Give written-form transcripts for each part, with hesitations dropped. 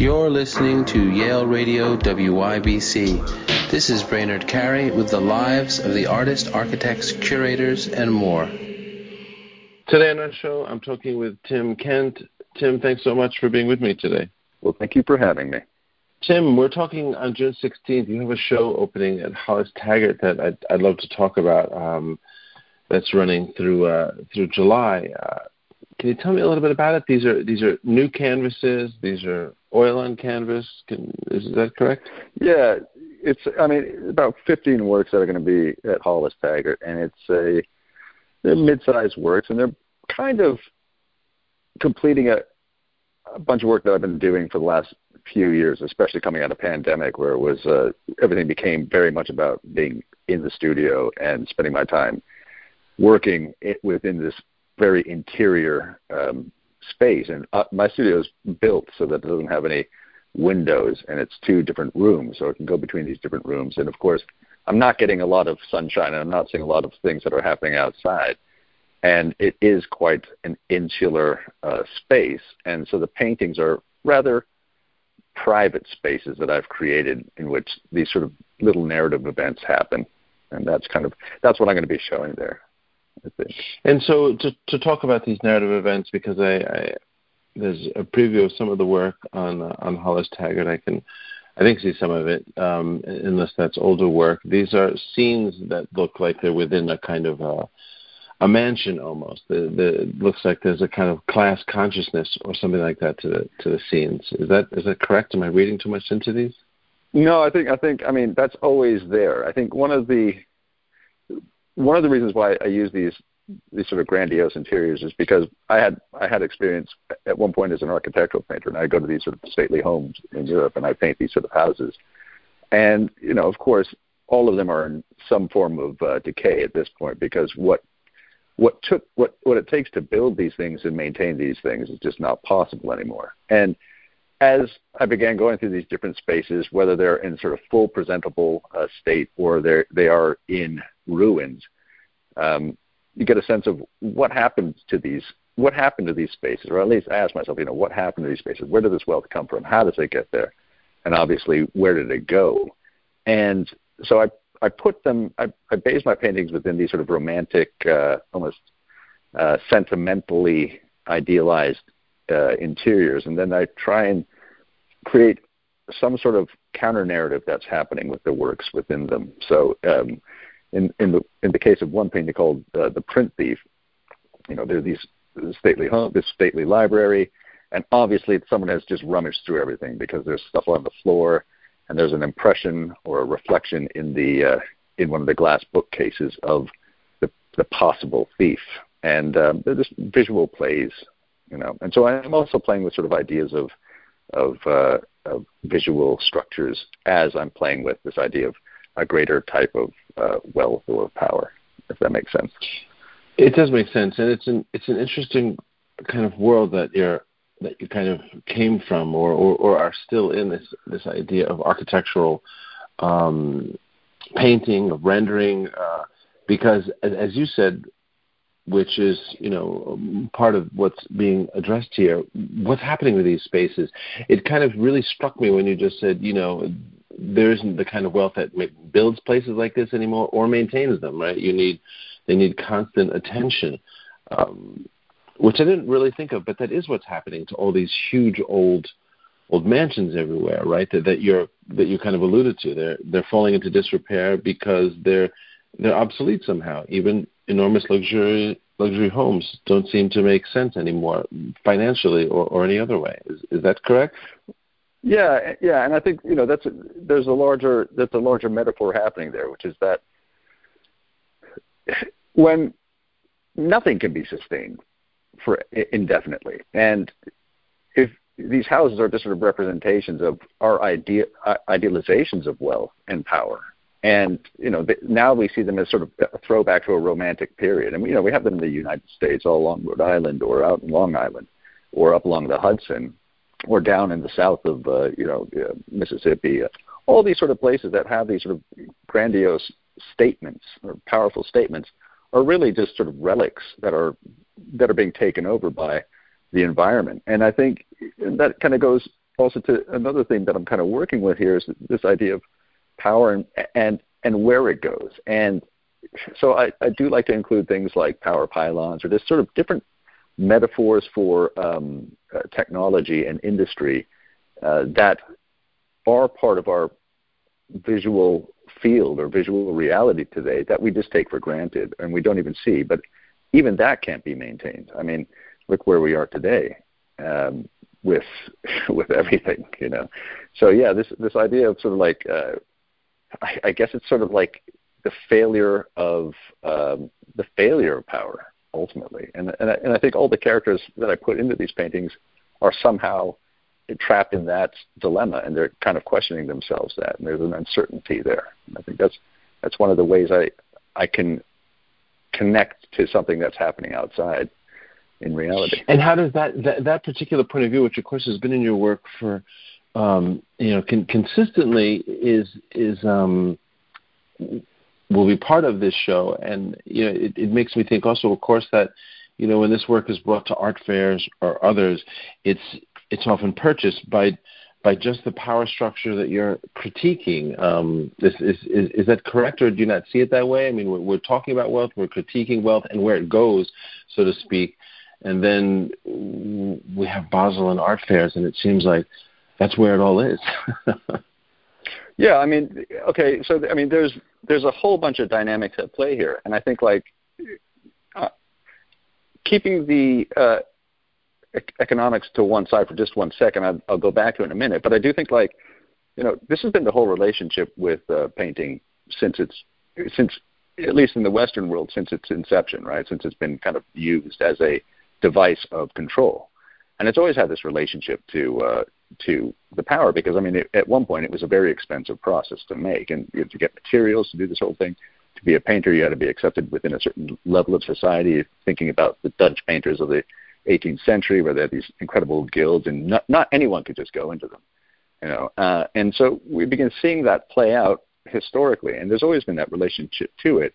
You're listening to Yale Radio WYBC. This is Brainerd Carey with the lives of the artists, architects, curators, and more. Today on our show, I'm talking with Tim Kent. Tim, thanks so much for being with me today. Well, thank you for having me. Tim, we're talking on June 16th. You have a show opening at Hollis Taggart that I'd love to talk about that's running through July. Can you tell me a little bit about it? These are new canvases. These are oil on canvas. Is that correct? Yeah, it's about 15 works that are going to be at Hollis Taggart, and they're mid-sized works, and they're kind of completing a bunch of work that I've been doing for the last few years, especially coming out of pandemic, where it was everything became very much about being in the studio and spending my time working within this very interior space. And my studio is built so that it doesn't have any windows, and it's two different rooms, so it can go between these different rooms. And of course, I'm not getting a lot of sunshine, and I'm not seeing a lot of things that are happening outside. And it is quite an insular space. And so the paintings are rather private spaces that I've created in which these sort of little narrative events happen. And that's what I'm going to be showing there, I think. And so to talk about these narrative events, because I there's a preview of some of the work on Hollis Taggart. I think see some of it, unless that's older work. These are scenes that look like they're within a kind of a mansion almost. It looks like there's a kind of class consciousness or something like that to the scenes. Is that correct? Am I reading too much into these? No, I think that's always there. I think one of the reasons why I use these sort of grandiose interiors is because I had experience at one point as an architectural painter, and I go to these sort of stately homes in Europe, and I paint these sort of houses. And of course, all of them are in some form of decay at this point, because what it takes to build these things and maintain these things is just not possible anymore. And as I began going through these different spaces, whether they're in sort of full presentable state or they are in ruins, you get a sense of what happened to these spaces, or at least I ask myself, what happened to these spaces? Where did this wealth come from? How does it get there? And obviously, where did it go? And so I base my paintings within these sort of romantic, almost sentimentally idealized interiors, and then I try and create some sort of counter narrative that's happening with the works within them. So, in the case of one painting called "The Print Thief," there's this stately home, this stately library, and obviously someone has just rummaged through everything because there's stuff on the floor, and there's an impression or a reflection in one of the glass bookcases of the possible thief, and they're just visual plays. And so I'm also playing with sort of ideas of visual structures as I'm playing with this idea of a greater type of wealth or power, if that makes sense. It does make sense, and it's an interesting kind of world that you kind of came from, or are still in this idea of architectural painting, of rendering, because as you said, which is, part of what's being addressed here, what's happening with these spaces. It kind of really struck me when you just said, there isn't the kind of wealth that builds places like this anymore or maintains them, right? They need constant attention, which I didn't really think of, but that is what's happening to all these huge old mansions everywhere, right? That you kind of alluded to. They're falling into disrepair because they're obsolete somehow. Even enormous luxury homes don't seem to make sense anymore financially or any other way. Is that correct? Yeah, and I think there's a larger metaphor happening there, which is that when nothing can be sustained for indefinitely, and if these houses are just sort of representations of our idealizations of wealth and power. And, now we see them as sort of a throwback to a romantic period. And, we have them in the United States, all along Rhode Island or out in Long Island or up along the Hudson or down in the south of, Mississippi. All these sort of places that have these sort of grandiose statements or powerful statements are really just sort of relics that are being taken over by the environment. And I think that kind of goes also to another thing that I'm kind of working with here is this idea of power and where it goes. And so I do like to include things like power pylons or just sort of different metaphors for technology and industry that are part of our visual field or visual reality today that we just take for granted and we don't even see. But even that can't be maintained. I mean, look where we are today with everything, you know. So yeah, this idea of sort of like, I guess it's sort of like the failure of power ultimately. And I think all the characters that I put into these paintings are somehow trapped in that dilemma, and they're kind of questioning themselves that, and there's an uncertainty there. And I think that's one of the ways I can connect to something that's happening outside in reality. And how does that particular point of view, which of course has been in your work for consistently, is will be part of this show, and it makes me think also, of course, that when this work is brought to art fairs or others, it's often purchased by just the power structure that you're critiquing. Is that correct, or do you not see it that way? I mean, we're talking about wealth, we're critiquing wealth and where it goes, so to speak, and then we have Basel and art fairs, and it seems like that's where it all is. Yeah, I mean, okay, so, I mean, there's a whole bunch of dynamics at play here, and I think, like, keeping the... economics to one side for just one second. I'll go back to it in a minute, but I do think, like, this has been the whole relationship with painting since at least in the Western world, since its inception, right? Since it's been kind of used as a device of control, and it's always had this relationship to the power, because I mean, at one point it was a very expensive process to make, and you had to get materials to do this whole thing. To be a painter, you had to be accepted within a certain level of society. Thinking about the Dutch painters of the 18th century, where they had these incredible guilds, and not anyone could just go into them, and so we begin seeing that play out historically, and there's always been that relationship to it.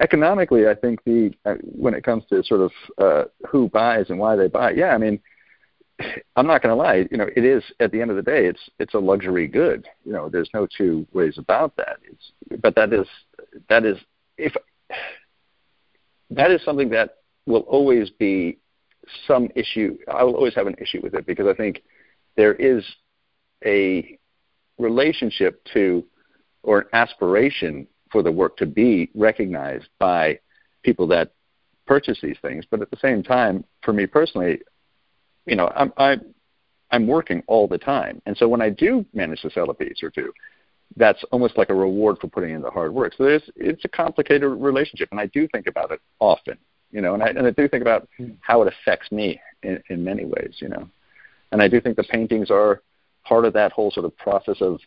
Economically, I think when it comes to sort of who buys and why they buy, yeah, I mean, I'm not going to lie, it is, at the end of the day, it's a luxury good. There's no two ways about that. But that is something that will always be some issue. I will always have an issue with it, because I think there is a relationship to, or an aspiration for, the work to be recognized by people that purchase these things. But at the same time, for me personally, I'm working all the time, and so when I do manage to sell a piece or two, that's almost like a reward for putting in the hard work. So it's a complicated relationship, and I do think about it often. And I do think about how it affects me in many ways, And I do think the paintings are part of that whole sort of process of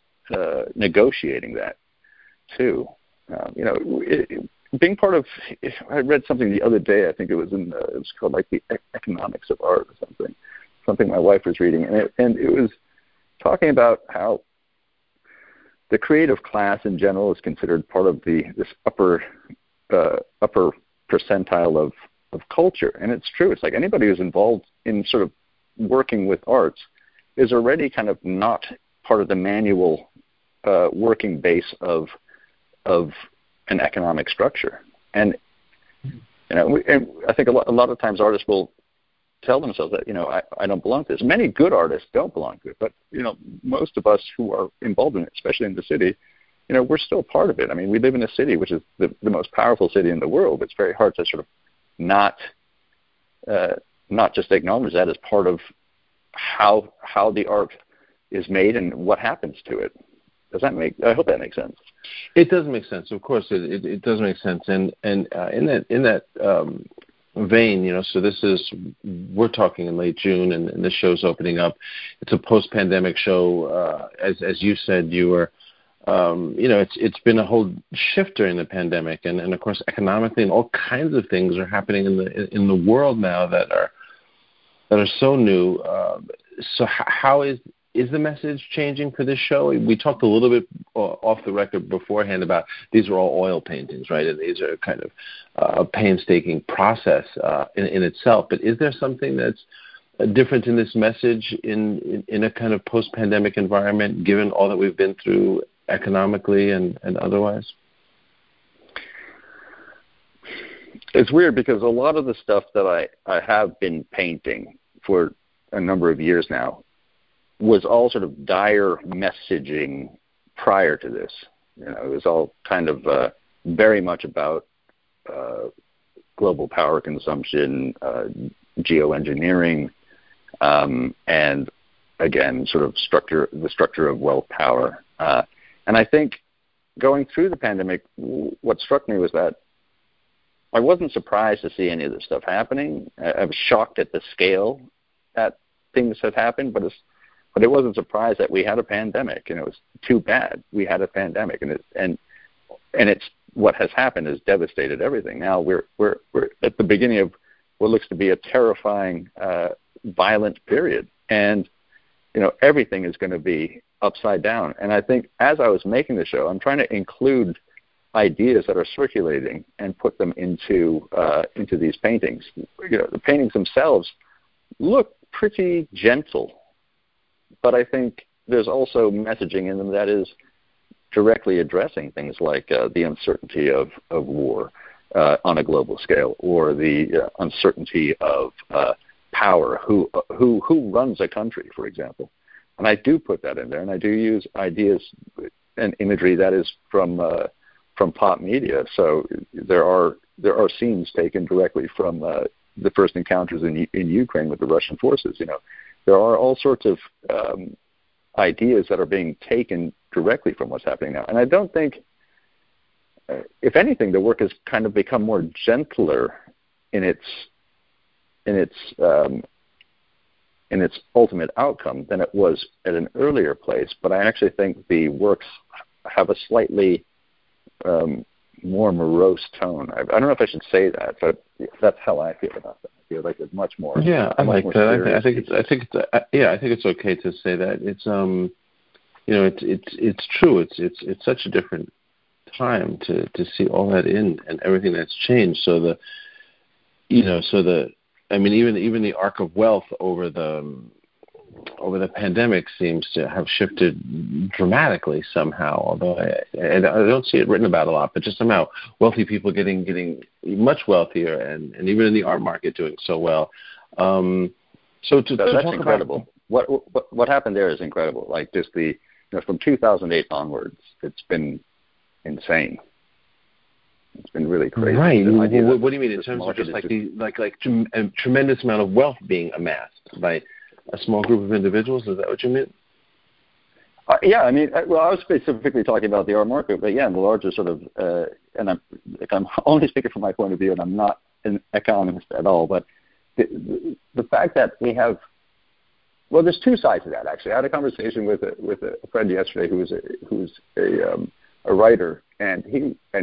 negotiating that, too. Being part of, I read something the other day, I think it was called like the economics of art or something my wife was reading. And it was talking about how the creative class in general is considered part of this upper percentile of culture, and it's true. It's like anybody who's involved in sort of working with arts is already kind of not part of the manual working base of an economic structure. And and I think a lot of times artists will tell themselves that I don't belong to this. Many good artists don't belong to it, but most of us who are involved in it, especially in the city, we're still part of it. I mean, we live in a city which is the most powerful city in the world. It's very hard to sort of not just acknowledge that as part of how the art is made and what happens to it. I hope that makes sense. It does make sense. Of course, it does make sense. And in that vein, so we're talking in late June, and this show's opening up. It's a post-pandemic show. As you said, you were. It's been a whole shift during the pandemic, and of course economically, and all kinds of things are happening in the world now that are so new. So how is the message changing for this show? We talked a little bit off the record beforehand about these are all oil paintings, right? And these are kind of a painstaking process in itself. But is there something that's different in this message in a kind of post-pandemic environment, given all that we've been through economically and otherwise? It's weird because a lot of the stuff that I have been painting for a number of years now was all sort of dire messaging prior to this. You know, it was all kind of very much about global power consumption, geoengineering, and again, sort of the structure of wealth power. And I think going through the pandemic, what struck me was that I wasn't surprised to see any of this stuff happening. I was shocked at the scale that things had happened, but it wasn't surprised that we had a pandemic, and it was too bad we had a pandemic, and it's what has happened has devastated everything. Now we're at the beginning of what looks to be a terrifying, violent period, and you know everything is going to be upside down. And I think as I was making the show, I'm trying to include ideas that are circulating and put them into these paintings. You know, the paintings themselves look pretty gentle, but I think there's also messaging in them that is directly addressing things like the uncertainty of war on a global scale, or the uncertainty of power, who runs a country, for example. And I do put that in there, and I do use ideas and imagery that is from pop media. So there are scenes taken directly from the first encounters in Ukraine with the Russian forces. You know, there are all sorts of ideas that are being taken directly from what's happening now. And I don't think, if anything, the work has kind of become more gentler in its ultimate outcome than it was at an earlier place. But I actually think the works have a slightly more morose tone. I don't know if I should say that, but that's how I feel about that. I feel like it's much more. Yeah, I like that. I think it's okay to say that. It's you know, it's true. It's such a different time to see all that in and everything that's changed. So even the arc of wealth over the pandemic seems to have shifted dramatically somehow, although I don't see it written about a lot, but just somehow wealthy people getting much wealthier and even in the art market doing so well. So that's incredible. What happened there is incredible. Like just from 2008 onwards, it's been insane. It's been really crazy. Right. What do you mean in terms of just a tremendous amount of wealth being amassed by a small group of individuals? Is that what you meant? Yeah, I mean, I was specifically talking about the art market, but yeah, in the larger sort of, and I'm only speaking from my point of view, and I'm not an economist at all, but the fact that we have, well, there's two sides to that, actually. I had a conversation with a friend yesterday who's a writer, and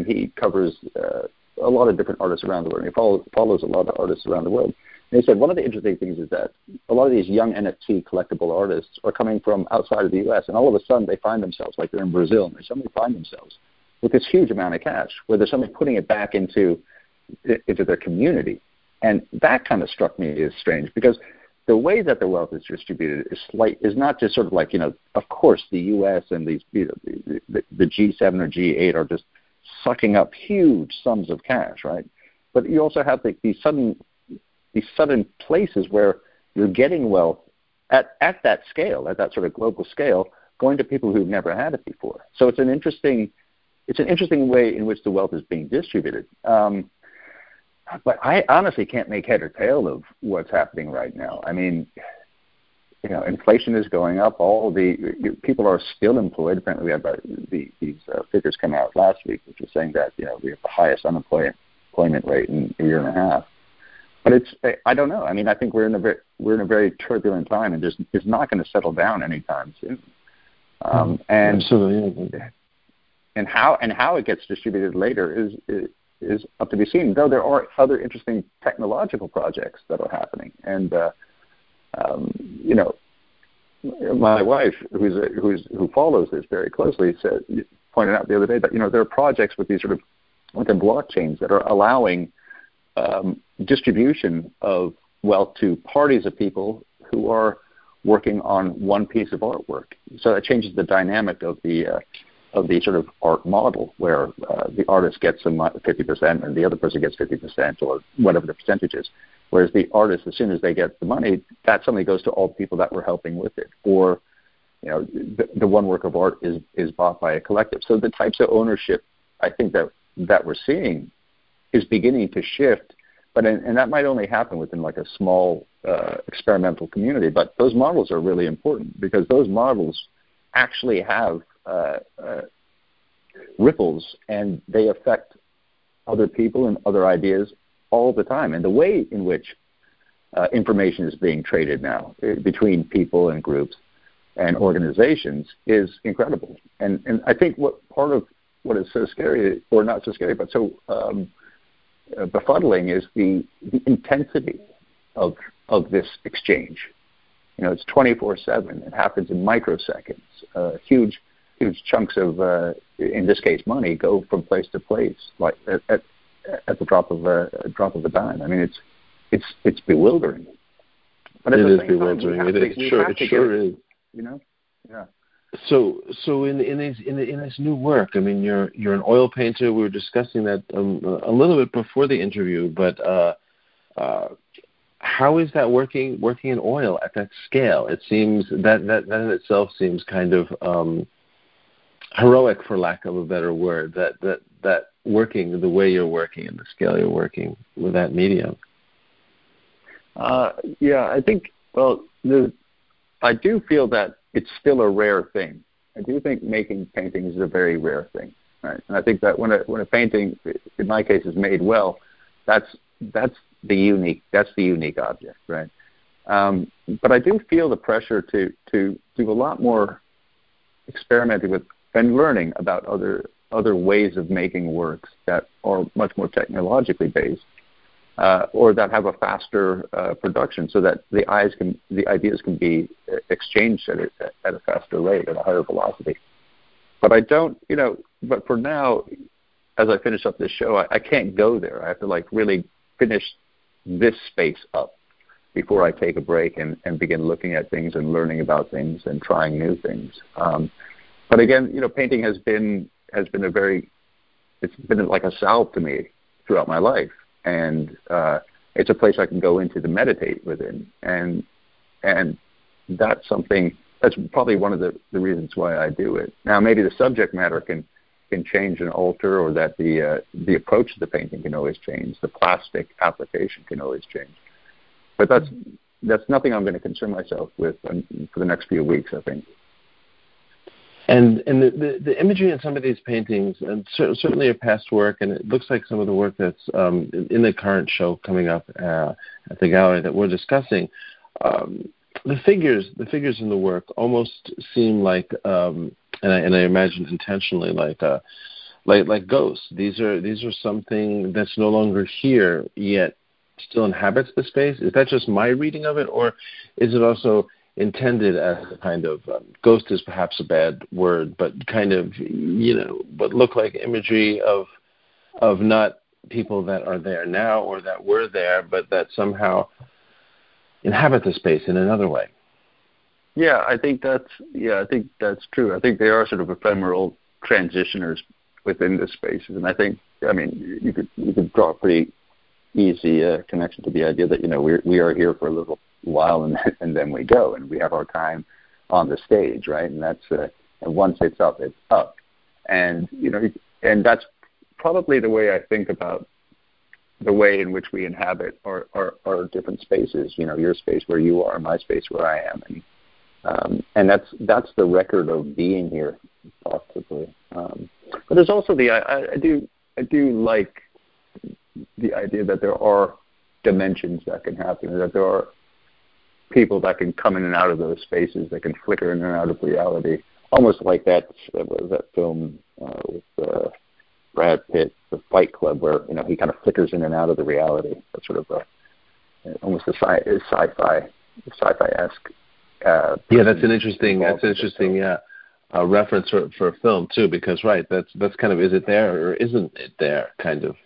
he covers a lot of different artists around the world, and he follows a lot of artists around the world. And he said one of the interesting things is that a lot of these young NFT collectible artists are coming from outside of the U.S., and all of a sudden they find themselves, like they're in Brazil, and they suddenly find themselves with this huge amount of cash, where they're suddenly putting it back into their community. And that kind of struck me as strange, because the way that the wealth is distributed is not just sort of like, you know, of course the U.S. and these, you know, the G7 or G8 are just sucking up huge sums of cash, right? But you also have these sudden places where you're getting wealth at that scale, at that sort of global scale, going to people who've never had it before. So it's an interesting way in which the wealth is being distributed. But I honestly can't make head or tail of what's happening right now. I mean, you know, inflation is going up. People are still employed. Apparently, we had these figures come out last week, which was saying that, you know, we have the highest unemployment rate in a year and a half. But I don't know. I mean, I think we're in a very turbulent time, and it's not going to settle down anytime soon. Absolutely. And how it gets distributed later is up to be seen. Though there are other interesting technological projects that are happening, and you know, my wife, who follows this very closely, pointed out the other day that, you know, there are projects with these sort of within blockchains that are allowing distribution of wealth to parties of people who are working on one piece of artwork. So that changes the dynamic of the sort of art model, where the artist gets 50% and the other person gets 50% or whatever the percentage is. Whereas the artist, as soon as they get the money, that suddenly goes to all the people that were helping with it. Or, you know, the one work of art is bought by a collective. So the types of ownership, I think, that we're seeing is beginning to shift. But and that might only happen within like a small experimental community. But those models are really important, because those models actually have ripples, and they affect other people and other ideas all the time. And the way in which information is being traded now between people and groups and organizations is incredible. And I think what part of what is so scary, or not so scary, but so befuddling, is the intensity of this exchange. You know, it's 24/7. It happens in microseconds. Huge chunks of, in this case, money go from place to place, like at the drop of a dime. I mean, it's bewildering. But it is bewildering. It sure is. You know, yeah. So in this new work, I mean, you're an oil painter. We were discussing that a little bit before the interview, but how is that working in oil at that scale? It seems that in itself seems kind of heroic, for lack of a better word. That working the way you're working and the scale you're working with that medium. Yeah, I think. Well, I do feel that it's still a rare thing. I do think making paintings is a very rare thing, right? And I think that when a painting, in my case, is made well, that's the unique object, right? But I do feel the pressure to do a lot more experimenting with and learning about other ways of making works that are much more technologically based, or that have a faster production, so that the ideas can be exchanged at a faster rate, at a higher velocity. But I don't, you know. But for now, as I finish up this show, I can't go there. I have to like really finish this space up before I take a break and begin looking at things and learning about things and trying new things. But again, you know, painting has been it's been like a salve to me throughout my life. And it's a place I can go into to meditate within, and that's something that's probably one of the reasons why I do it. Now, maybe the subject matter can change and alter, or that the approach to the painting can always change, the plastic application can always change. But that's nothing I'm going to concern myself with for the next few weeks, I think. And the imagery in some of these paintings, and certainly your past work, and it looks like some of the work that's in the current show coming up at the gallery that we're discussing, the figures in the work almost seem like, and I imagine intentionally, like ghosts. These are something that's no longer here yet still inhabits the space. Is that just my reading of it, or is it also intended as a kind of ghost is perhaps a bad word, but kind of, you know, what look like imagery of not people that are there now or that were there, but that somehow inhabit the space in another way? Yeah, I think that's true. I think they are sort of ephemeral transitioners within the spaces, and I think, I mean, you could draw a pretty easy connection to the idea that, you know, we are here for a little while and then we go, and we have our time on the stage, right? And that's and once it's up, and you know, and that's probably the way I think about the way in which we inhabit our different spaces. You know, your space where you are, my space where I am, and that's the record of being here, possibly. But there's also I do like the idea that there are dimensions that can happen, that there are people that can come in and out of those spaces, that can flicker in and out of reality, almost like that film with Brad Pitt, The Fight Club, where, you know, he kind of flickers in and out of the reality. That's sort of almost a sci-fi-esque. Yeah, that's an interesting reference for a film too, because right, that's kind of is it there or isn't it there kind of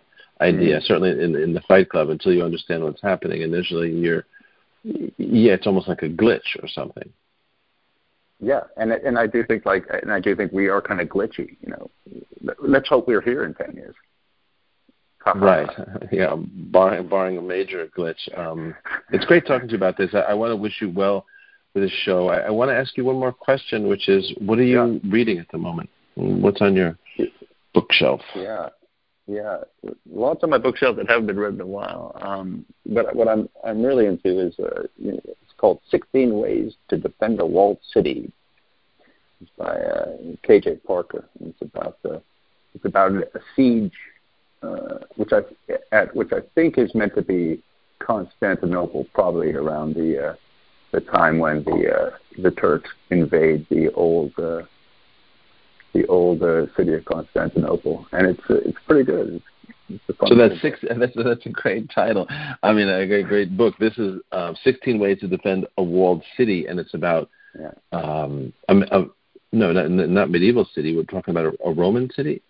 idea. Mm-hmm. Certainly in The Fight Club, until you understand what's happening initially, you're yeah, it's almost like a glitch or something. Yeah, and I do think we are kind of glitchy. You know, let's hope we're here in 10 years. Right. Yeah. Barring a major glitch. It's great talking to you about this. I want to wish you well with this show. I want to ask you one more question, which is, what are you reading at the moment? What's on your bookshelf? Yeah. Lots on my bookshelf that haven't been read in a while. But what I'm really into is it's called 16 Ways to Defend a Walled City. It's by KJ Parker. It's about a siege. Which I think is meant to be Constantinople, probably around the time when the Turks invade the old city of Constantinople, and it's pretty good. So that's a great title. I mean, a great book. This is 16 Ways to Defend a Walled City, and it's about not medieval city. We're talking about a Roman city.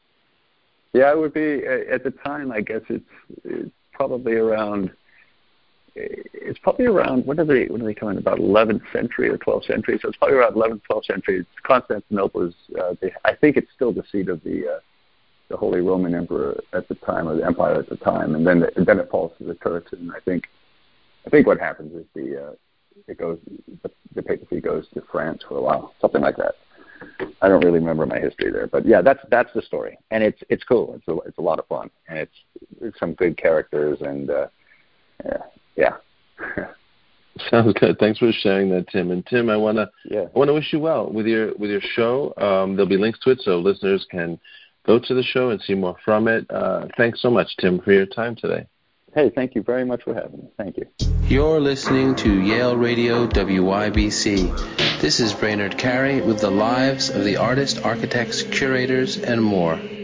Yeah, it would be, at the time, I guess it's probably around, when are they coming, about 11th century or 12th century? So it's probably around 11th, 12th century. Constantinople is, I think it's still the seat of the Holy Roman Emperor at the time, or the empire at the time, and then it falls to the Turks, and I think what happens is the papacy goes to France for a while, something like that. I don't really remember my history there, but yeah, that's the story, and it's cool. It's a lot of fun, and it's some good characters, and yeah. Sounds good. Thanks for sharing that, Tim. And Tim, I want to wish you well with your show. There'll be links to it, so listeners can go to the show and see more from it. Thanks so much, Tim, for your time today. Hey, thank you very much for having me. Thank you. You're listening to Yale Radio WYBC. This is Brainerd Carey with the lives of the artists, architects, curators, and more.